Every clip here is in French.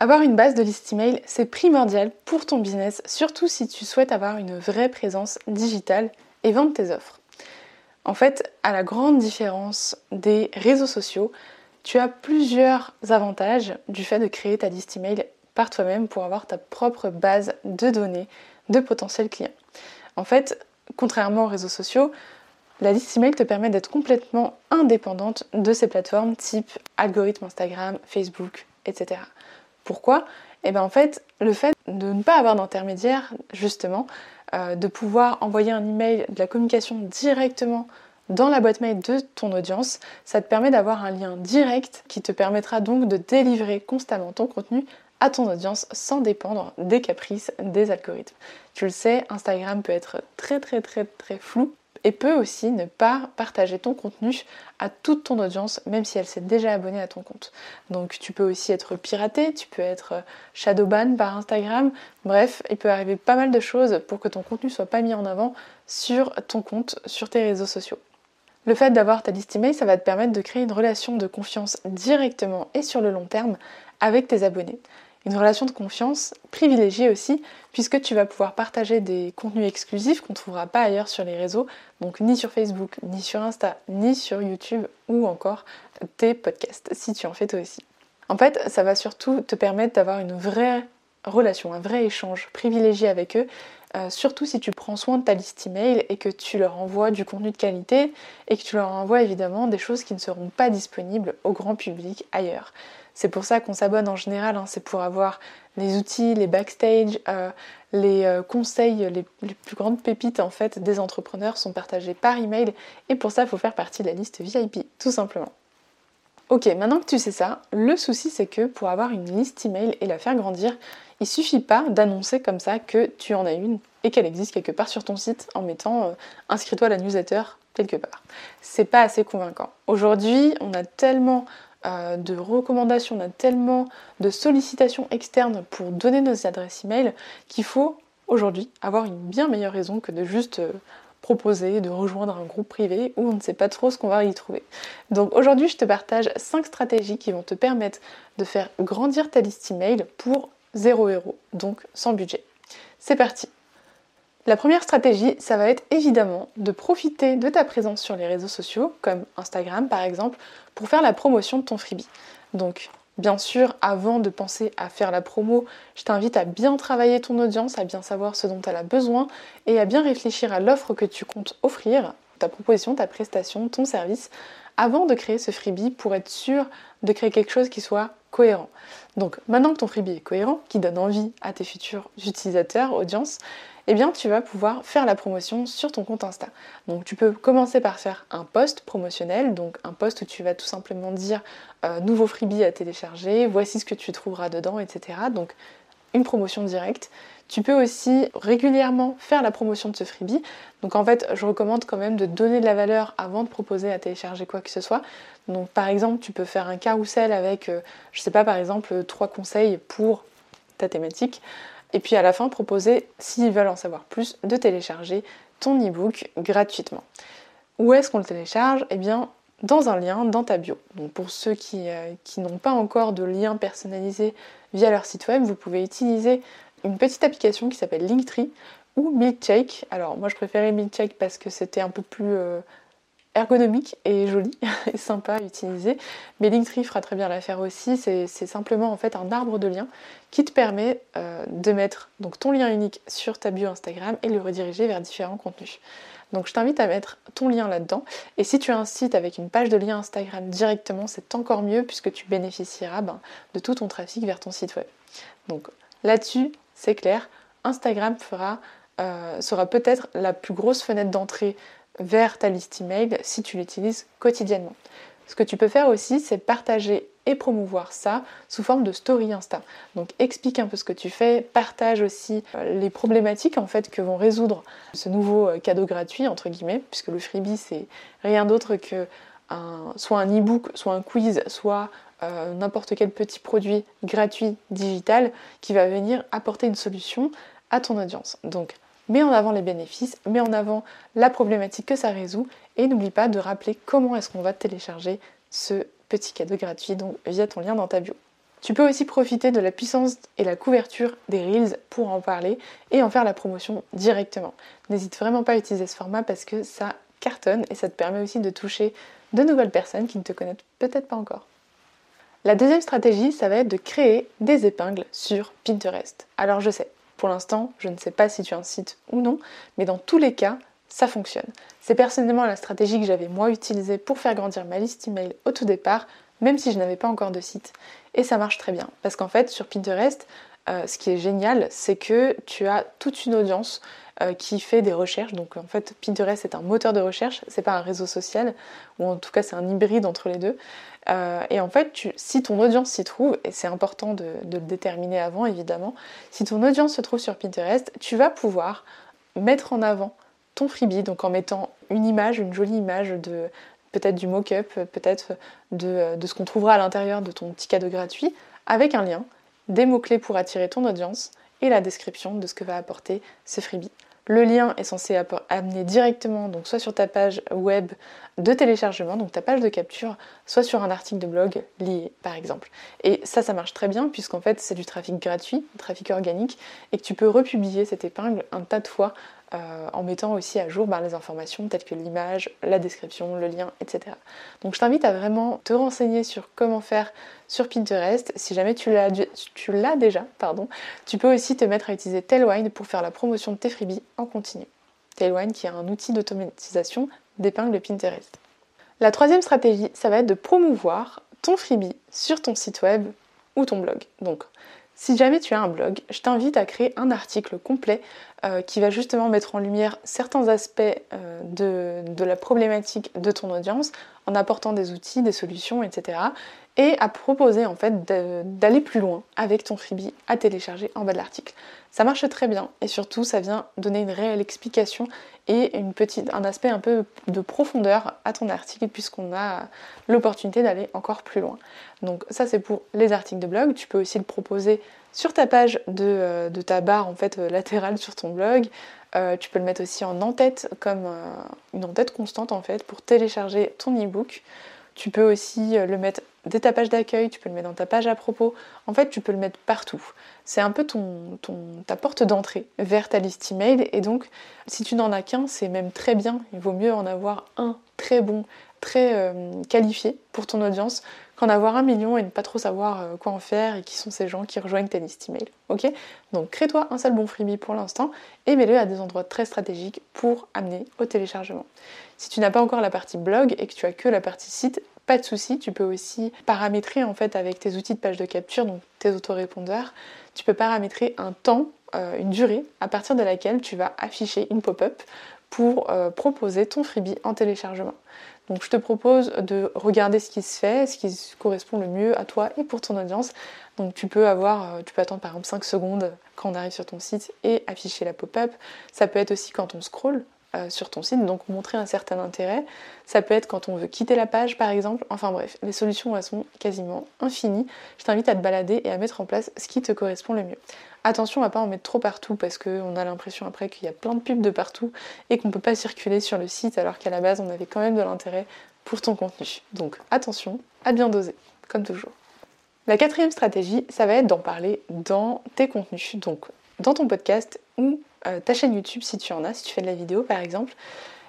Avoir une base de liste email, c'est primordial pour ton business, surtout si tu souhaites avoir une vraie présence digitale et vendre tes offres. En fait, à la grande différence des réseaux sociaux, tu as plusieurs avantages du fait de créer ta liste email par toi-même pour avoir ta propre base de données de potentiels clients. En fait, contrairement aux réseaux sociaux, la liste email te permet d'être complètement indépendante de ces plateformes type algorithme Instagram, Facebook, etc. Pourquoi ? Eh bien en fait, le fait de ne pas avoir d'intermédiaire, justement, de pouvoir envoyer un email, de la communication directement dans la boîte mail de ton audience, ça te permet d'avoir un lien direct qui te permettra donc de délivrer constamment ton contenu à ton audience sans dépendre des caprices des algorithmes. Tu le sais, Instagram peut être très flou. Et peut aussi ne pas partager ton contenu à toute ton audience, même si elle s'est déjà abonnée à ton compte. Donc tu peux aussi être piraté, tu peux être shadowban par Instagram. Bref, il peut arriver pas mal de choses pour que ton contenu soit pas mis en avant sur ton compte, sur tes réseaux sociaux. Le fait d'avoir ta liste email, ça va te permettre de créer une relation de confiance directement et sur le long terme avec tes abonnés. Une relation de confiance privilégiée aussi, puisque tu vas pouvoir partager des contenus exclusifs qu'on ne trouvera pas ailleurs sur les réseaux, donc ni sur Facebook, ni sur Insta, ni sur YouTube, ou encore tes podcasts, si tu en fais toi aussi. En fait, ça va surtout te permettre d'avoir une vraie relation, un vrai échange privilégié avec eux, surtout si tu prends soin de ta liste email et que tu leur envoies du contenu de qualité, et que tu leur envoies évidemment des choses qui ne seront pas disponibles au grand public ailleurs. C'est pour ça qu'on s'abonne en général, c'est pour avoir les outils, les backstage, les conseils, les plus grandes pépites en fait des entrepreneurs sont partagées par email et pour ça il faut faire partie de la liste VIP, tout simplement. Ok, maintenant que tu sais ça, le souci c'est que pour avoir une liste email et la faire grandir, il suffit pas d'annoncer comme ça que tu en as une et qu'elle existe quelque part sur ton site en mettant inscris-toi à la newsletter quelque part. C'est pas assez convaincant. Aujourd'hui, on a tellement de recommandations, on a tellement de sollicitations externes pour donner nos adresses email qu'il faut aujourd'hui avoir une bien meilleure raison que de juste proposer de rejoindre un groupe privé où on ne sait pas trop ce qu'on va y trouver. Donc aujourd'hui, je te partage 5 stratégies qui vont te permettre de faire grandir ta liste email pour 0€, donc sans budget. C'est parti. La première stratégie, ça va être évidemment de profiter de ta présence sur les réseaux sociaux, comme Instagram par exemple, pour faire la promotion de ton freebie. Donc, bien sûr, avant de penser à faire la promo, je t'invite à bien travailler ton audience, à bien savoir ce dont elle a besoin et à bien réfléchir à l'offre que tu comptes offrir, ta proposition, ta prestation, ton service, avant de créer ce freebie pour être sûr de créer quelque chose qui soit cohérent. Donc maintenant que ton freebie est cohérent, qui donne envie à tes futurs utilisateurs, audience, eh bien tu vas pouvoir faire la promotion sur ton compte Insta. Donc tu peux commencer par faire un post promotionnel, donc un post où tu vas tout simplement dire nouveau freebie à télécharger, voici ce que tu trouveras dedans, etc. Donc une promotion directe. Tu peux aussi régulièrement faire la promotion de ce freebie. Donc en fait, je recommande quand même de donner de la valeur avant de proposer à télécharger quoi que ce soit. Donc par exemple, tu peux faire un carrousel avec, je sais pas, par exemple, 3 conseils pour ta thématique. Et puis à la fin, proposer, s'ils veulent en savoir plus, de télécharger ton e-book gratuitement. Où est-ce qu'on le télécharge ? Eh bien, dans un lien dans ta bio. Donc pour ceux qui n'ont pas encore de lien personnalisé via leur site web, vous pouvez utiliser une petite application qui s'appelle Linktree ou Milkshake. Alors moi je préférais Milkshake parce que c'était un peu plus ergonomique et joli et sympa à utiliser. Mais Linktree fera très bien l'affaire aussi. C'est simplement en fait un arbre de liens qui te permet de mettre donc ton lien unique sur ta bio Instagram et le rediriger vers différents contenus. Donc je t'invite à mettre ton lien là-dedans. Et si tu as un site avec une page de lien Instagram directement, c'est encore mieux puisque tu bénéficieras de tout ton trafic vers ton site web. Donc là-dessus, c'est clair, Instagram sera peut-être la plus grosse fenêtre d'entrée vers ta liste email si tu l'utilises quotidiennement. Ce que tu peux faire aussi, c'est partager et promouvoir ça sous forme de story Insta. Donc explique un peu ce que tu fais, partage aussi les problématiques en fait que vont résoudre ce nouveau cadeau gratuit entre guillemets, puisque le freebie c'est rien d'autre que soit un e-book, soit un quiz, soit n'importe quel petit produit gratuit digital qui va venir apporter une solution à ton audience. Donc mets en avant les bénéfices, mets en avant la problématique que ça résout et n'oublie pas de rappeler comment est-ce qu'on va télécharger ce petit cadeau gratuit donc via ton lien dans ta bio. Tu peux aussi profiter de la puissance et la couverture des Reels pour en parler et en faire la promotion directement. N'hésite vraiment pas à utiliser ce format parce que ça cartonne et ça te permet aussi de toucher de nouvelles personnes qui ne te connaissent peut-être pas encore. La deuxième stratégie, ça va être de créer des épingles sur Pinterest. Alors je sais, pour l'instant, je ne sais pas si tu as un site ou non, mais dans tous les cas, ça fonctionne. C'est personnellement la stratégie que j'avais moi utilisée pour faire grandir ma liste email au tout départ, même si je n'avais pas encore de site. Et ça marche très bien, parce qu'en fait, sur Pinterest, ce qui est génial, c'est que tu as toute une audience qui fait des recherches. Donc en fait, Pinterest est un moteur de recherche, c'est pas un réseau social, ou en tout cas c'est un hybride entre les deux. Et en fait, si ton audience s'y trouve, et c'est important de le déterminer avant évidemment, si ton audience se trouve sur Pinterest, tu vas pouvoir mettre en avant ton freebie, donc en mettant une image, une jolie image de peut-être du mock-up, peut-être de ce qu'on trouvera à l'intérieur de ton petit cadeau gratuit, avec un lien, des mots-clés pour attirer ton audience et la description de ce que va apporter ce freebie. Le lien est censé amener directement, donc soit sur ta page web de téléchargement, donc ta page de capture, soit sur un article de blog lié par exemple. Et ça marche très bien puisqu'en fait c'est du trafic gratuit, trafic organique, et que tu peux republier cette épingle un tas de fois en mettant aussi à jour les informations telles que l'image, la description, le lien, etc. Donc je t'invite à vraiment te renseigner sur comment faire sur Pinterest. Si jamais tu l'as déjà, tu peux aussi te mettre à utiliser Tailwind pour faire la promotion de tes freebies en continu. Tailwind qui est un outil d'automatisation d'épingle Pinterest. La troisième stratégie, ça va être de promouvoir ton freebie sur ton site web ou ton blog. Donc, si jamais tu as un blog, je t'invite à créer un article complet qui va justement mettre en lumière certains aspects de la problématique de ton audience en apportant des outils, des solutions, etc. et à proposer en fait d'aller plus loin avec ton freebie à télécharger en bas de l'article. Ça marche très bien et surtout ça vient donner une réelle explication et un aspect un peu de profondeur à ton article puisqu'on a l'opportunité d'aller encore plus loin. Donc ça c'est pour les articles de blog, tu peux aussi le proposer sur ta page de ta barre en fait latérale sur ton blog. Tu peux le mettre aussi en en-tête comme une en-tête constante en fait pour télécharger ton e-book. Tu peux aussi le mettre dès ta page d'accueil, tu peux le mettre dans ta page à propos. En fait, tu peux le mettre partout. C'est un peu ta porte d'entrée vers ta liste email. Et donc, si tu n'en as qu'un, c'est même très bien. Il vaut mieux en avoir un très bon, très qualifié pour ton audience qu'en avoir 1 million et ne pas trop savoir quoi en faire et qui sont ces gens qui rejoignent ta liste email. Ok ? Donc, crée-toi un seul bon freebie pour l'instant et mets-le à des endroits très stratégiques pour amener au téléchargement. Si tu n'as pas encore la partie blog et que tu as que la partie site, pas de souci, tu peux aussi paramétrer en fait avec tes outils de page de capture, donc tes autorépondeurs, tu peux paramétrer un temps, une durée à partir de laquelle tu vas afficher une pop-up pour proposer ton freebie en téléchargement. Donc je te propose de regarder ce qui se fait, ce qui correspond le mieux à toi et pour ton audience. Donc tu peux attendre par exemple 5 secondes quand on arrive sur ton site et afficher la pop-up. Ça peut être aussi quand on scrolle sur ton site, donc montrer un certain intérêt. Ça peut être quand on veut quitter la page par exemple, enfin bref, les solutions elles sont quasiment infinies. Je t'invite à te balader et à mettre en place ce qui te correspond le mieux. Attention à ne pas en mettre trop partout parce qu'on a l'impression après qu'il y a plein de pubs de partout et qu'on ne peut pas circuler sur le site alors qu'à la base on avait quand même de l'intérêt pour ton contenu. Donc attention à bien doser, comme toujours. La quatrième stratégie, ça va être d'en parler dans tes contenus, donc dans ton podcast ou ta chaîne YouTube si tu en as, si tu fais de la vidéo par exemple,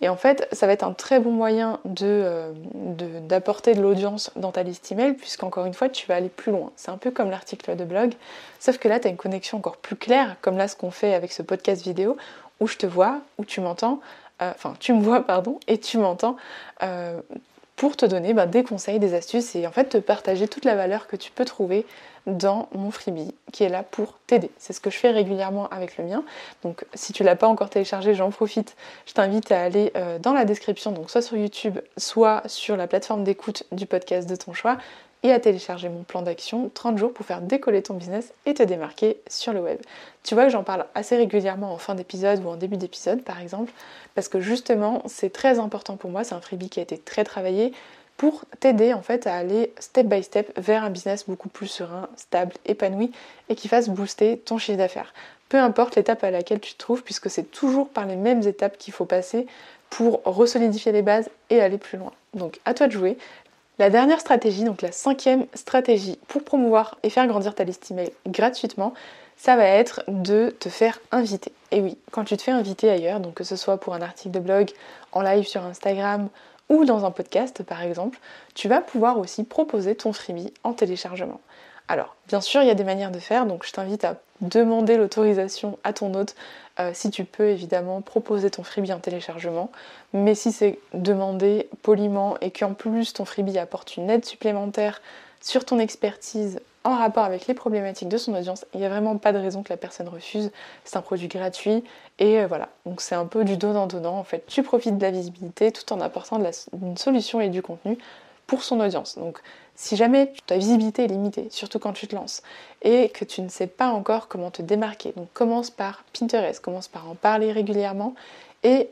Et en fait, ça va être un très bon moyen d'apporter de l'audience dans ta liste email, puisqu'encore une fois, tu vas aller plus loin. C'est un peu comme l'article de blog, sauf que là, tu as une connexion encore plus claire, comme là, ce qu'on fait avec ce podcast vidéo, où je te vois, où tu m'entends, tu me vois, et tu m'entends, pour te donner des conseils, des astuces et en fait te partager toute la valeur que tu peux trouver dans mon freebie qui est là pour t'aider. C'est ce que je fais régulièrement avec le mien. Donc si tu ne l'as pas encore téléchargé, j'en profite. Je t'invite à aller dans la description, donc soit sur YouTube, soit sur la plateforme d'écoute du podcast de ton choix et à télécharger mon plan d'action 30 jours pour faire décoller ton business et te démarquer sur le web. Tu vois que j'en parle assez régulièrement en fin d'épisode ou en début d'épisode par exemple, parce que justement c'est très important pour moi, c'est un freebie qui a été très travaillé pour t'aider en fait à aller step by step vers un business beaucoup plus serein, stable, épanoui et qui fasse booster ton chiffre d'affaires. Peu importe l'étape à laquelle tu te trouves, puisque c'est toujours par les mêmes étapes qu'il faut passer pour resolidifier les bases et aller plus loin. Donc à toi de jouer. La dernière stratégie, donc la 5e stratégie pour promouvoir et faire grandir ta liste email gratuitement, ça va être de te faire inviter. Et oui, quand tu te fais inviter ailleurs, donc que ce soit pour un article de blog, en live sur Instagram ou dans un podcast par exemple, tu vas pouvoir aussi proposer ton freebie en téléchargement. Alors, bien sûr, il y a des manières de faire, donc je t'invite à demander l'autorisation à ton hôte si tu peux évidemment proposer ton freebie en téléchargement, mais si c'est demandé poliment et qu'en plus ton freebie apporte une aide supplémentaire sur ton expertise en rapport avec les problématiques de son audience, il n'y a vraiment pas de raison que la personne refuse, c'est un produit gratuit et voilà, donc c'est un peu du donnant-donnant en fait, tu profites de la visibilité tout en apportant une solution et du contenu pour son audience. Donc si jamais ta visibilité est limitée, surtout quand tu te lances, et que tu ne sais pas encore comment te démarquer, donc commence par Pinterest, commence par en parler régulièrement, et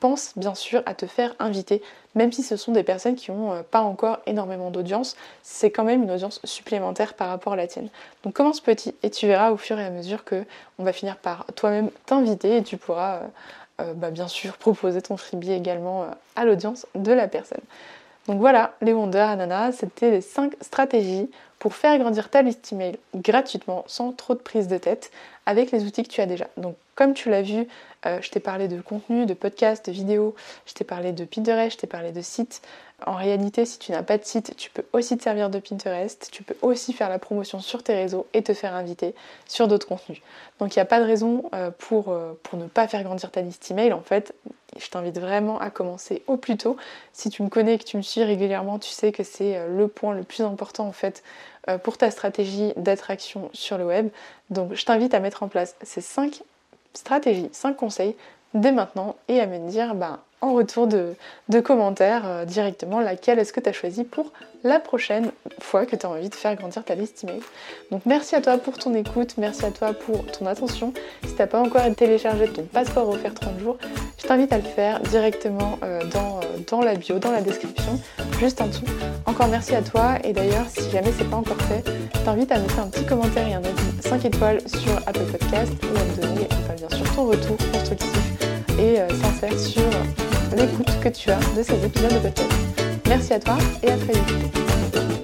pense bien sûr à te faire inviter, même si ce sont des personnes qui n'ont pas encore énormément d'audience, c'est quand même une audience supplémentaire par rapport à la tienne. Donc commence petit, et tu verras au fur et à mesure que on va finir par toi-même t'inviter, et tu pourras bien sûr proposer ton freebie également à l'audience de la personne. Donc voilà, les Wonder Ananas, c'était les 5 stratégies pour faire grandir ta liste email gratuitement, sans trop de prise de tête, avec les outils que tu as déjà. Donc comme tu l'as vu, je t'ai parlé de contenu, de podcasts, de vidéos, je t'ai parlé de Pinterest, je t'ai parlé de sites. En réalité, si tu n'as pas de site, tu peux aussi te servir de Pinterest, tu peux aussi faire la promotion sur tes réseaux et te faire inviter sur d'autres contenus. Donc il n'y a pas de raison pour ne pas faire grandir ta liste email. En fait, je t'invite vraiment à commencer au plus tôt. Si tu me connais et que tu me suis régulièrement, tu sais que c'est le point le plus important en fait pour ta stratégie d'attraction sur le web. Donc je t'invite à mettre en place ces 5 stratégies, 5 conseils dès maintenant et à me dire en retour de commentaires directement laquelle est-ce que tu as choisi pour la prochaine fois que tu as envie de faire grandir ta liste email. Donc merci à toi pour ton écoute, merci à toi pour ton attention. Si tu n'as pas encore téléchargé ton passeport offert 30 jours, je t'invite à le faire directement dans la bio, dans la description, juste en dessous. Encore merci à toi et d'ailleurs si jamais c'est pas encore fait, je t'invite à me faire un petit commentaire et un avis 5 étoiles sur Apple Podcast et à me donner bien sûr ton retour constructif et sincère sur l'écoute que tu as de ces épisodes de podcast. Merci à toi et à très vite.